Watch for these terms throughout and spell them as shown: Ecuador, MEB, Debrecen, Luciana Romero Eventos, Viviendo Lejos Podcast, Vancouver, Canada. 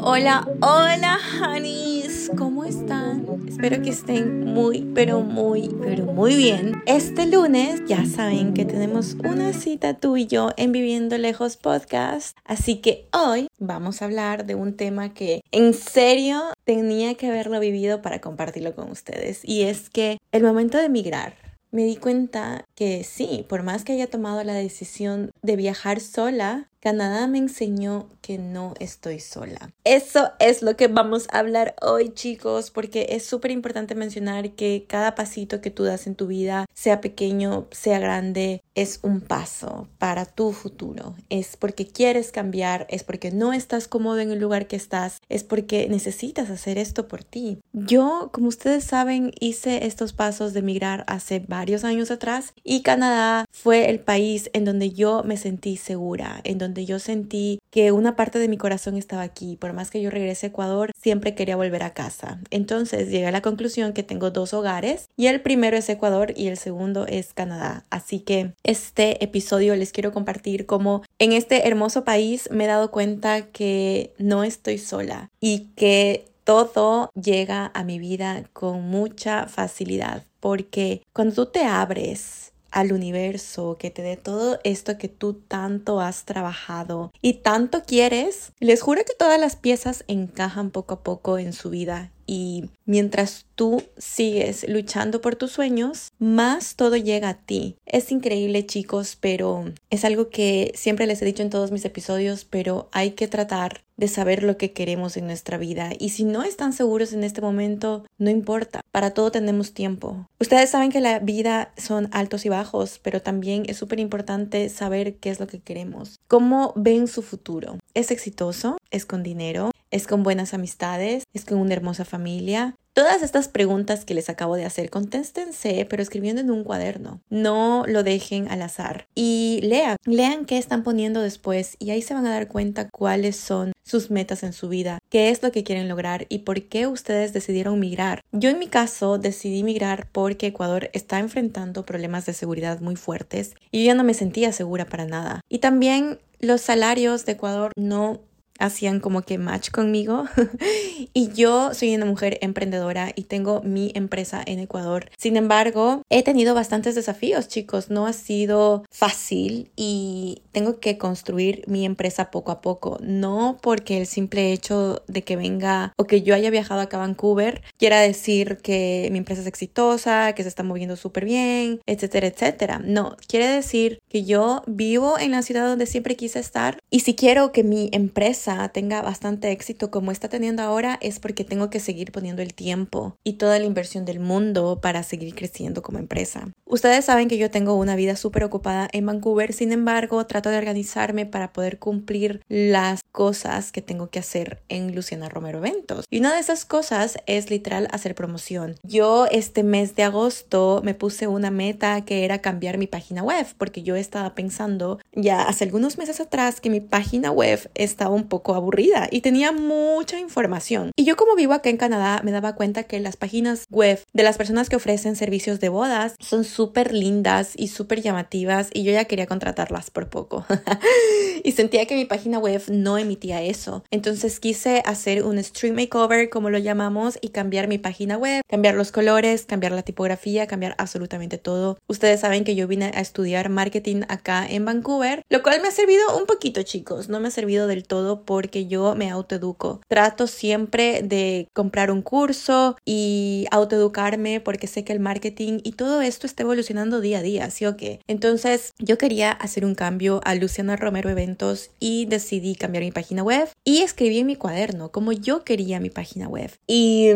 Hola, honis, ¿cómo están? Espero que estén muy bien. Este lunes ya saben que tenemos una cita tú y yo en Viviendo Lejos Podcast, así que hoy vamos a hablar de un tema que en serio tenía que haberlo vivido para compartirlo con ustedes, y es que el momento de emigrar. Me di cuenta que sí, por más que haya tomado la decisión de viajar sola, Canadá me enseñó que no estoy sola. Eso es lo que vamos a hablar hoy, chicos, porque es súper importante mencionar que cada pasito que tú das en tu vida, sea pequeño, sea grande, es un paso para tu futuro. Es porque quieres cambiar, es porque no estás cómodo en el lugar que estás, es porque necesitas hacer esto por ti. Yo, como ustedes saben, hice estos pasos de emigrar hace varios años atrás y Canadá fue el país en donde yo me sentí segura, en donde yo sentí que una parte de mi corazón estaba aquí. Por más que yo regrese a Ecuador, siempre quería volver a casa. Entonces llegué a la conclusión que tengo dos hogares y el primero es Ecuador y el segundo es Canadá. Así que este episodio les quiero compartir cómo en este hermoso país me he dado cuenta que no estoy sola y que todo llega a mi vida con mucha facilidad. Porque cuando tú te abres al universo, que te dé todo esto que tú tanto has trabajado y tanto quieres, les juro que todas las piezas encajan poco a poco en su vida. Y mientras tú sigues luchando por tus sueños, más todo llega a ti. Es increíble, chicos, pero es algo que siempre les he dicho en todos mis episodios, pero hay que tratar de saber lo que queremos en nuestra vida. Y si no están seguros en este momento, no importa. Para todo tenemos tiempo. Ustedes saben que la vida son altos y bajos, pero también es súper importante saber qué es lo que queremos. ¿Cómo ven su futuro? ¿Es exitoso? ¿Es con dinero? ¿Es con buenas amistades? ¿Es con una hermosa familia? Todas estas preguntas que les acabo de hacer, contéstense, pero escribiendo en un cuaderno. No lo dejen al azar. Y lean qué están poniendo después y ahí se van a dar cuenta cuáles son sus metas en su vida, qué es lo que quieren lograr y por qué ustedes decidieron migrar. Yo en mi caso decidí migrar porque Ecuador está enfrentando problemas de seguridad muy fuertes y yo ya no me sentía segura para nada. Y también los salarios de Ecuador no hacían como que match conmigo y yo soy una mujer emprendedora y tengo mi empresa en Ecuador. Sin embargo, he tenido bastantes desafíos, chicos. No ha sido fácil y tengo que construir mi empresa poco a poco. No porque el simple hecho de que venga o que yo haya viajado acá a Vancouver quiera decir que mi empresa es exitosa, que se está moviendo súper bien, etcétera, etcétera. No, quiere decir que yo vivo en la ciudad donde siempre quise estar y si quiero que mi empresa tenga bastante éxito como está teniendo ahora es porque tengo que seguir poniendo el tiempo y toda la inversión del mundo para seguir creciendo como empresa. Ustedes saben que yo tengo una vida súper ocupada en Vancouver, sin embargo, trato de organizarme para poder cumplir las cosas que tengo que hacer en Luciana Romero Eventos. Y una de esas cosas es literal hacer promoción. Yo este mes de agosto me puse una meta que era cambiar mi página web porque yo estaba pensando ya hace algunos meses atrás que mi página web estaba un poco aburrida y tenía mucha información. Y yo como vivo acá en Canadá me daba cuenta que las páginas web de las personas que ofrecen servicios de bodas son súper lindas y súper llamativas y yo ya quería contratarlas por poco. Y sentía que mi página web no emitía eso. Entonces quise hacer un stream makeover, como lo llamamos, y cambiar mi página web, cambiar los colores, cambiar la tipografía, cambiar absolutamente todo. Ustedes saben que yo vine a estudiar marketing acá en Vancouver, lo cual me ha servido un poquito, chicos. No me ha servido del todo porque yo me autoeduco. Trato siempre de comprar un curso y autoeducarme porque sé que el marketing y todo esto está evolucionando día a día, ¿sí o qué? Entonces yo quería hacer un cambio a Luciana Romero Eventos y decidí cambiar mi página web y escribí en mi cuaderno como yo quería mi página web. Y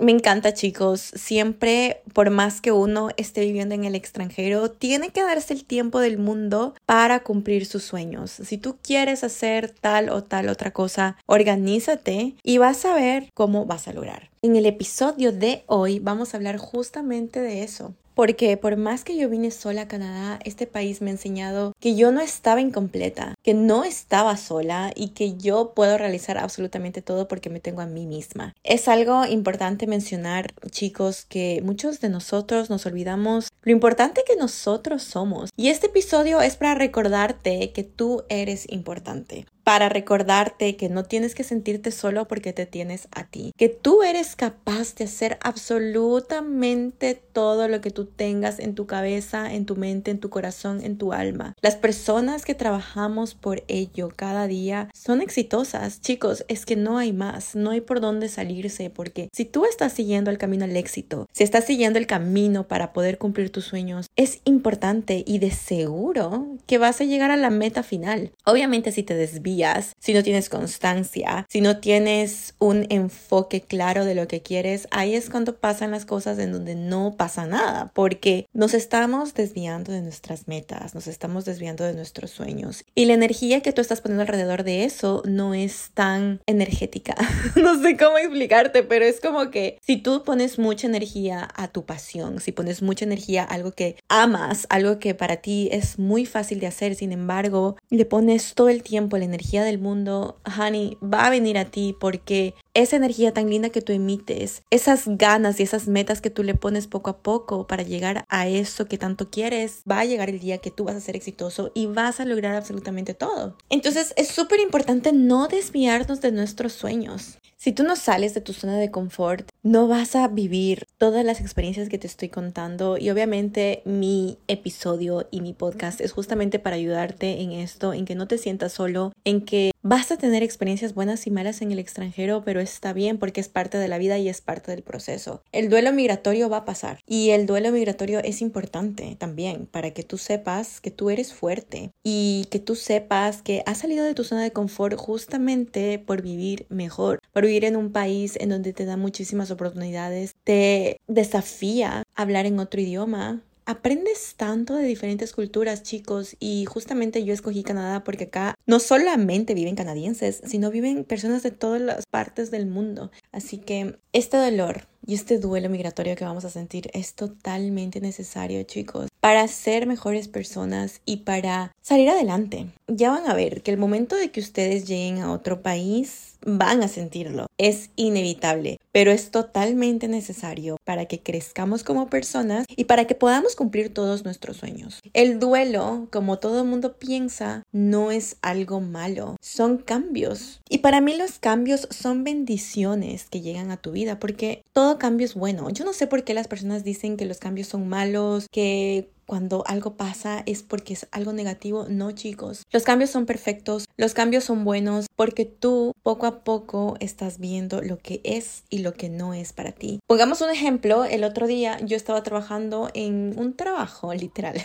me encanta, chicos. Siempre, por más que uno esté viviendo en el extranjero, tiene que darse el tiempo del mundo para cumplir sus sueños. Si tú quieres hacer tal o tal otra cosa, organízate y vas a ver cómo vas a lograr. En el episodio de hoy vamos a hablar justamente de eso. Porque por más que yo vine sola a Canadá, este país me ha enseñado que yo no estaba incompleta, que no estaba sola y que yo puedo realizar absolutamente todo porque me tengo a mí misma. Es algo importante mencionar, chicos, que muchos de nosotros nos olvidamos lo importante que nosotros somos. Y este episodio es para recordarte que tú eres importante. para recordarte que no tienes que sentirte solo porque te tienes a ti, que tú eres capaz de hacer absolutamente todo lo que tú tengas en tu cabeza, en tu mente, en tu corazón, en tu alma. Las personas que trabajamos por ello cada día son exitosas, chicos, es que no hay más, no hay por dónde salirse, porque si tú estás siguiendo el camino al éxito, si estás siguiendo el camino para poder cumplir tus sueños, es importante y de seguro que vas a llegar a la meta final. Obviamente si te desvías, si no tienes constancia, si no tienes un enfoque claro de lo que quieres, ahí es cuando pasan las cosas en donde no pasa nada, porque nos estamos desviando de nuestras metas, nos estamos desviando de nuestros sueños y la energía que tú estás poniendo alrededor de eso no es tan energética. No sé cómo explicarte, pero es como que si tú pones mucha energía a tu pasión, si pones mucha energía a algo que amas, algo que para ti es muy fácil de hacer, sin embargo, le pones todo el tiempo la energía del mundo, honey, va a venir a ti, porque esa energía tan linda que tú emites, esas ganas y esas metas que tú le pones poco a poco para llegar a eso que tanto quieres, va a llegar el día que tú vas a ser exitoso y vas a lograr absolutamente todo. Entonces es súper importante no desviarnos de nuestros sueños. Si tú no sales de tu zona de confort, no vas a vivir todas las experiencias que te estoy contando, y obviamente mi episodio y mi podcast es justamente para ayudarte en esto, en que no te sientas solo, en que vas a tener experiencias buenas y malas en el extranjero, pero está bien porque es parte de la vida y es parte del proceso. El duelo migratorio va a pasar, y el duelo migratorio es importante también para que tú sepas que tú eres fuerte y que tú sepas que has salido de tu zona de confort justamente por vivir mejor, por vivir en un país en donde te da muchísimas oportunidades, te desafía hablar en otro idioma. Aprendes tanto de diferentes culturas, chicos, y justamente yo escogí Canadá porque acá no solamente viven canadienses, sino viven personas de todas las partes del mundo. Así que este dolor y este duelo migratorio que vamos a sentir es totalmente necesario, chicos, para ser mejores personas y para salir adelante. Ya van a ver que el momento de que ustedes lleguen a otro país, van a sentirlo. Es inevitable, pero es totalmente necesario para que crezcamos como personas y para que podamos cumplir todos nuestros sueños. El duelo, como todo el mundo piensa, no es algo malo. Son cambios. Y para mí los cambios son bendiciones que llegan a tu vida, porque todo cambio es bueno. Yo no sé por qué las personas dicen que los cambios son malos, que cuando algo pasa es porque es algo negativo. No, chicos. Los cambios son perfectos. Los cambios son buenos porque tú poco a poco estás viendo lo que es y lo que no es para ti. Pongamos un ejemplo. El otro día yo estaba trabajando en un trabajo, literal,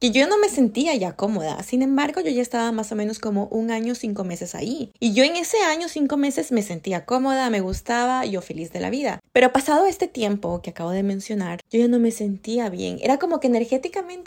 que yo no me sentía ya cómoda. Sin embargo, yo ya estaba más o menos como 1 año, 5 meses ahí. Y yo en ese 1 año, 5 meses me sentía cómoda, me gustaba, yo feliz de la vida. Pero pasado este tiempo que acabo de mencionar, yo ya no me sentía bien. Era como que energéticamente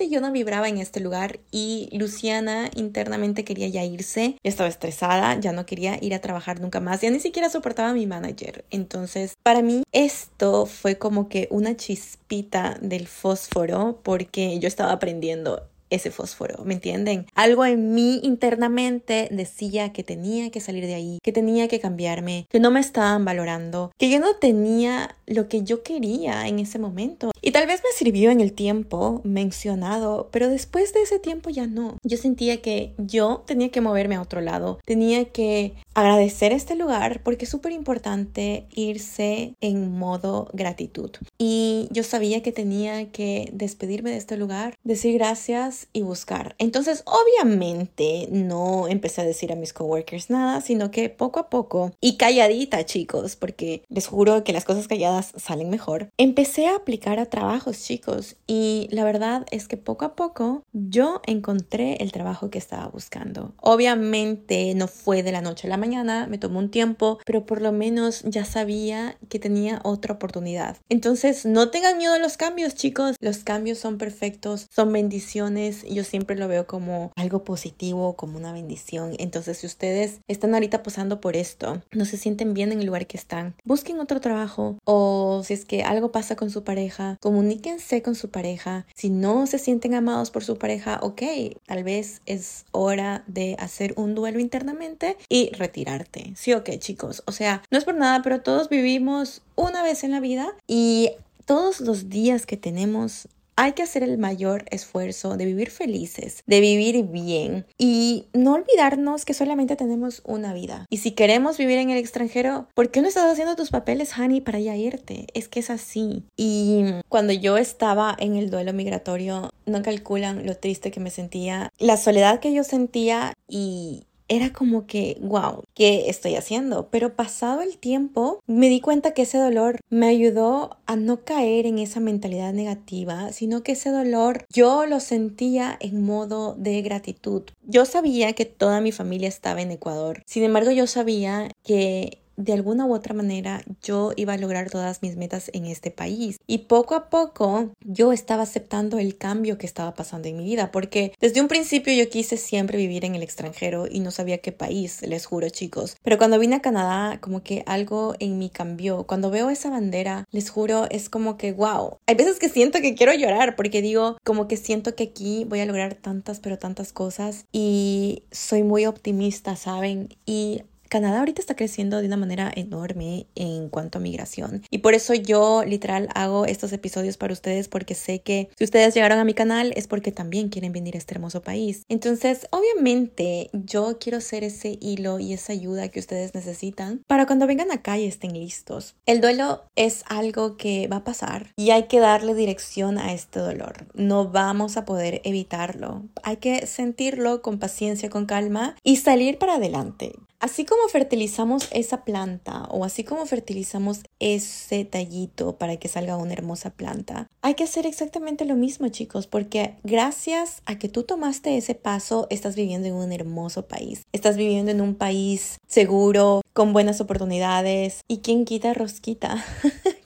yo no vibraba en este lugar, y Luciana internamente quería ya irse, ya estaba estresada, ya no quería ir a trabajar nunca más, ya ni siquiera soportaba a mi manager. Entonces para mí esto fue como que una chispita del fósforo, porque yo estaba aprendiendo ese fósforo, ¿me entienden? Algo en mí internamente decía que tenía que salir de ahí, que tenía que cambiarme, que no me estaban valorando, que yo no tenía lo que yo quería en ese momento. Y tal vez me sirvió en el tiempo mencionado, pero después de ese tiempo ya no. Yo sentía que yo tenía que moverme a otro lado, tenía que agradecer este lugar, porque es súper importante irse en modo gratitud. Y yo sabía que tenía que despedirme de este lugar, decir gracias y buscar. Entonces, obviamente, no empecé a decir a mis coworkers nada, sino que poco a poco y calladita, chicos, porque les juro que las cosas calladas salen mejor. Empecé a aplicar a trabajos, chicos, y la verdad es que poco a poco yo encontré el trabajo que estaba buscando. Obviamente, no fue de la noche a la mañana, me tomó un tiempo, pero por lo menos ya sabía que tenía otra oportunidad. Entonces, no tengan miedo a los cambios, chicos. Los cambios son perfectos, son bendiciones. Yo siempre lo veo como algo positivo, como una bendición. Entonces, si ustedes están ahorita pasando por esto, no se sienten bien en el lugar que están, busquen otro trabajo, o si es que algo pasa con su pareja, comuníquense con su pareja. Si no se sienten amados por su pareja, ok, tal vez es hora de hacer un duelo internamente y retirarte. Sí, ok, chicos. O sea, no es por nada, pero todos vivimos una vez en la vida y todos los días que tenemos Hay que hacer el mayor esfuerzo de vivir felices, de vivir bien y no olvidarnos que solamente tenemos una vida. Y si queremos vivir en el extranjero, ¿por qué no estás haciendo tus papeles, honey, para ya irte? Es que es así. Y cuando yo estaba en el duelo migratorio, no calculan lo triste que me sentía, la soledad que yo sentía y... era como que, wow, ¿qué estoy haciendo? Pero pasado el tiempo, me di cuenta que ese dolor me ayudó a no caer en esa mentalidad negativa, sino que ese dolor yo lo sentía en modo de gratitud. Yo sabía que toda mi familia estaba en Ecuador. Sin embargo, yo sabía que de alguna u otra manera yo iba a lograr todas mis metas en este país. Y poco a poco yo estaba aceptando el cambio que estaba pasando en mi vida, porque desde un principio yo quise siempre vivir en el extranjero y no sabía qué país, les juro, chicos. Pero cuando vine a Canadá, como que algo en mí cambió. Cuando veo esa bandera, les juro, es como que wow. Hay veces que siento que quiero llorar porque digo, como que siento que aquí voy a lograr tantas, pero tantas cosas. Y soy muy optimista, ¿saben? Y Canadá ahorita está creciendo de una manera enorme en cuanto a migración y por eso yo literal hago estos episodios para ustedes, porque sé que si ustedes llegaron a mi canal es porque también quieren venir a este hermoso país. Entonces obviamente yo quiero ser ese hilo y esa ayuda que ustedes necesitan para cuando vengan acá y estén listos. El duelo es algo que va a pasar y hay que darle dirección a este dolor. No vamos a poder evitarlo. Hay que sentirlo con paciencia, con calma y salir para adelante. Así como fertilizamos esa planta o así como fertilizamos ese tallito para que salga una hermosa planta, hay que hacer exactamente lo mismo, chicos, porque gracias a que tú tomaste ese paso, estás viviendo en un hermoso país. Estás viviendo en un país seguro, con buenas oportunidades y quien quita rosquita,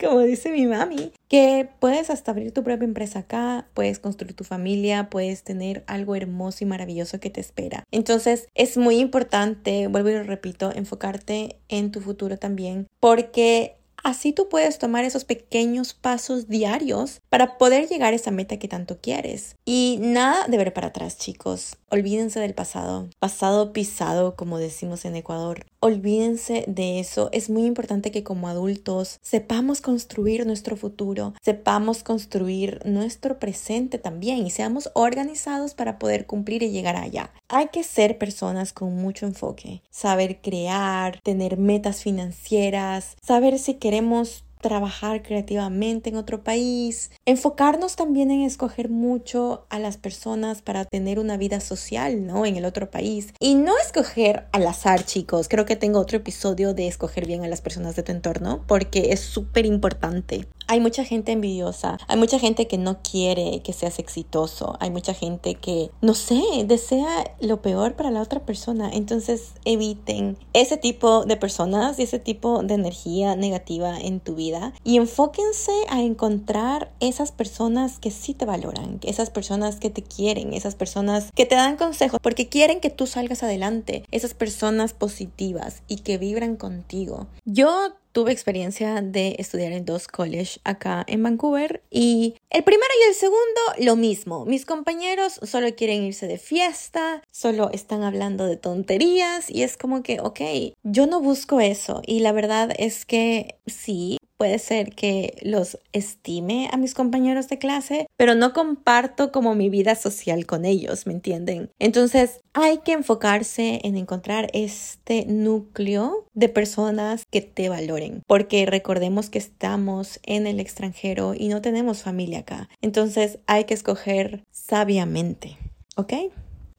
como dice mi mami, que puedes hasta abrir tu propia empresa acá, puedes construir tu familia, puedes tener algo hermoso y maravilloso que te espera. Entonces es muy importante, vuelvo y lo repito, enfocarte en tu futuro también, porque así tú puedes tomar esos pequeños pasos diarios para poder llegar a esa meta que tanto quieres. Y nada de ver para atrás, chicos. Olvídense del pasado. Pasado pisado, como decimos en Ecuador. Olvídense de eso. Es muy importante que como adultos sepamos construir nuestro futuro, sepamos construir nuestro presente también y seamos organizados para poder cumplir y llegar allá. Hay que ser personas con mucho enfoque, saber crear, tener metas financieras, saber si queremos trabajar creativamente en otro país, enfocarnos también en escoger mucho a las personas para tener una vida social, ¿no? En el otro país y no escoger al azar, chicos. Creo que tengo otro episodio de escoger bien a las personas de tu entorno porque es súper importante. Hay mucha gente envidiosa, hay mucha gente que no quiere que seas exitoso, hay mucha gente que, no sé, desea lo peor para la otra persona. Entonces eviten ese tipo de personas y ese tipo de energía negativa en tu vida. Y enfóquense a encontrar esas personas que sí te valoran, esas personas que te quieren, esas personas que te dan consejos porque quieren que tú salgas adelante, esas personas positivas y que vibran contigo. Yo tuve experiencia de estudiar en dos colleges acá en Vancouver y el primero y el segundo lo mismo. Mis compañeros solo quieren irse de fiesta, solo están hablando de tonterías y es como que, ok, yo no busco eso. Y la verdad es que sí, puede ser que los estime a mis compañeros de clase, pero no comparto como mi vida social con ellos, ¿me entienden? Entonces hay que enfocarse en encontrar este núcleo de personas que te valoren, porque recordemos que estamos en el extranjero y no tenemos familia acá. Entonces hay que escoger sabiamente, ¿ok?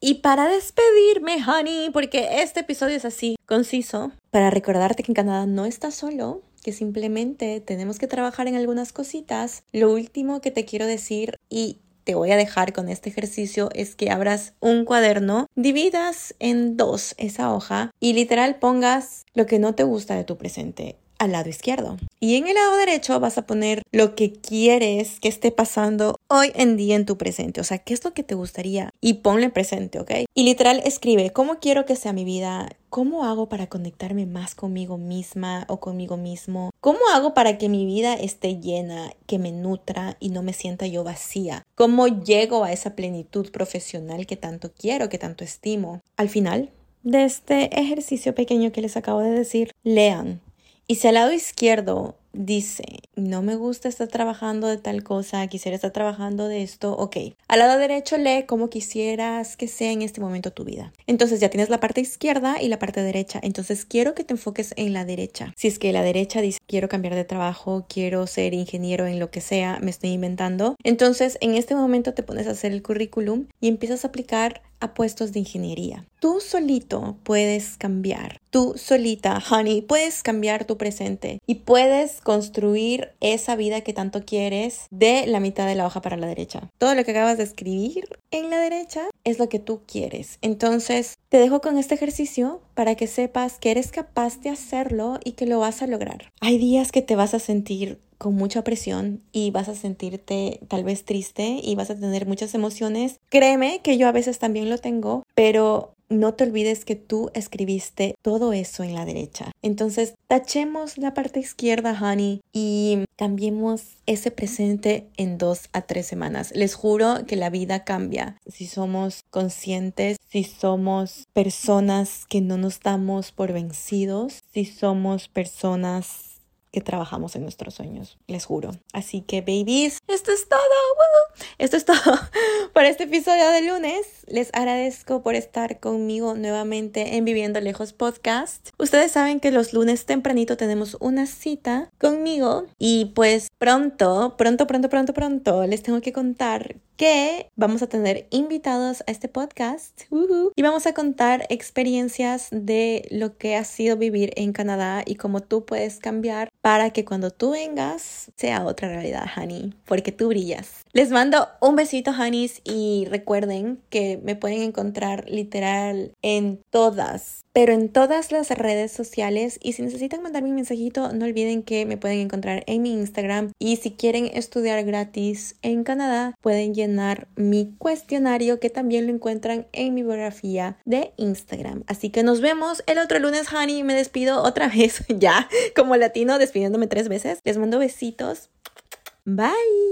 Y para despedirme, honey, porque este episodio es así, conciso, para recordarte que en Canadá no estás solo, que simplemente tenemos que trabajar en algunas cositas. Lo último que te quiero decir y te voy a dejar con este ejercicio es que abras un cuaderno, dividas en dos esa hoja y literal pongas lo que no te gusta de tu presente al lado izquierdo. Y en el lado derecho vas a poner lo que quieres que esté pasando hoy en día en tu presente. O sea, ¿qué es lo que te gustaría? Y ponle presente, ¿ok? Y literal escribe, ¿cómo quiero que sea mi vida? ¿Cómo hago para conectarme más conmigo misma o conmigo mismo? ¿Cómo hago para que mi vida esté llena, que me nutra y no me sienta yo vacía? ¿Cómo llego a esa plenitud profesional que tanto quiero, que tanto estimo? Al final de este ejercicio pequeño que les acabo de decir, lean. Y si al lado izquierdo dice, no me gusta estar trabajando de tal cosa, quisiera estar trabajando de esto, ok. Al lado derecho lee cómo quisieras que sea en este momento tu vida. Entonces ya tienes la parte izquierda y la parte derecha. Entonces quiero que te enfoques en la derecha. Si es que la derecha dice, quiero cambiar de trabajo, quiero ser ingeniero en lo que sea, me estoy inventando. Entonces en este momento te pones a hacer el currículum y empiezas a aplicar a puestos de ingeniería. Tú solito puedes cambiar. Tú solita, honey, puedes cambiar tu presente y puedes construir esa vida que tanto quieres de la mitad de la hoja para la derecha. Todo lo que acabas de escribir en la derecha es lo que tú quieres. Entonces, te dejo con este ejercicio para que sepas que eres capaz de hacerlo y que lo vas a lograr. Hay días que te vas a sentir con mucha presión y vas a sentirte tal vez triste y vas a tener muchas emociones. Créeme que yo a veces también lo tengo, pero no te olvides que tú escribiste todo eso en la derecha. Entonces, tachemos la parte izquierda, honey, y cambiemos ese presente en 2 a 3 semanas. Les juro que la vida cambia. Si somos conscientes, si somos personas que no nos damos por vencidos, si somos personas que trabajamos en nuestros sueños, les juro. Así que, babies, esto es todo. ¡Woo! Esto es todo para este episodio de lunes. Les agradezco por estar conmigo nuevamente en Viviendo Lejos Podcast. Ustedes saben que los lunes tempranito tenemos una cita conmigo y pues pronto les tengo que contar que vamos a tener invitados a este podcast y vamos a contar experiencias de lo que ha sido vivir en Canadá y cómo tú puedes cambiar para que cuando tú vengas sea otra realidad, honey, porque tú brillas. Les mando un besito, honeys, y recuerden que me pueden encontrar literal en todas, pero en todas las redes sociales, y si necesitan mandarme un mensajito, no olviden que me pueden encontrar en mi Instagram, y si quieren estudiar gratis en Canadá, pueden llenar mi cuestionario que también lo encuentran en mi biografía de Instagram. Así que nos vemos el otro lunes, honey. Me despido otra vez, ya, como latino, despidiéndome 3 veces. Les mando besitos. Bye.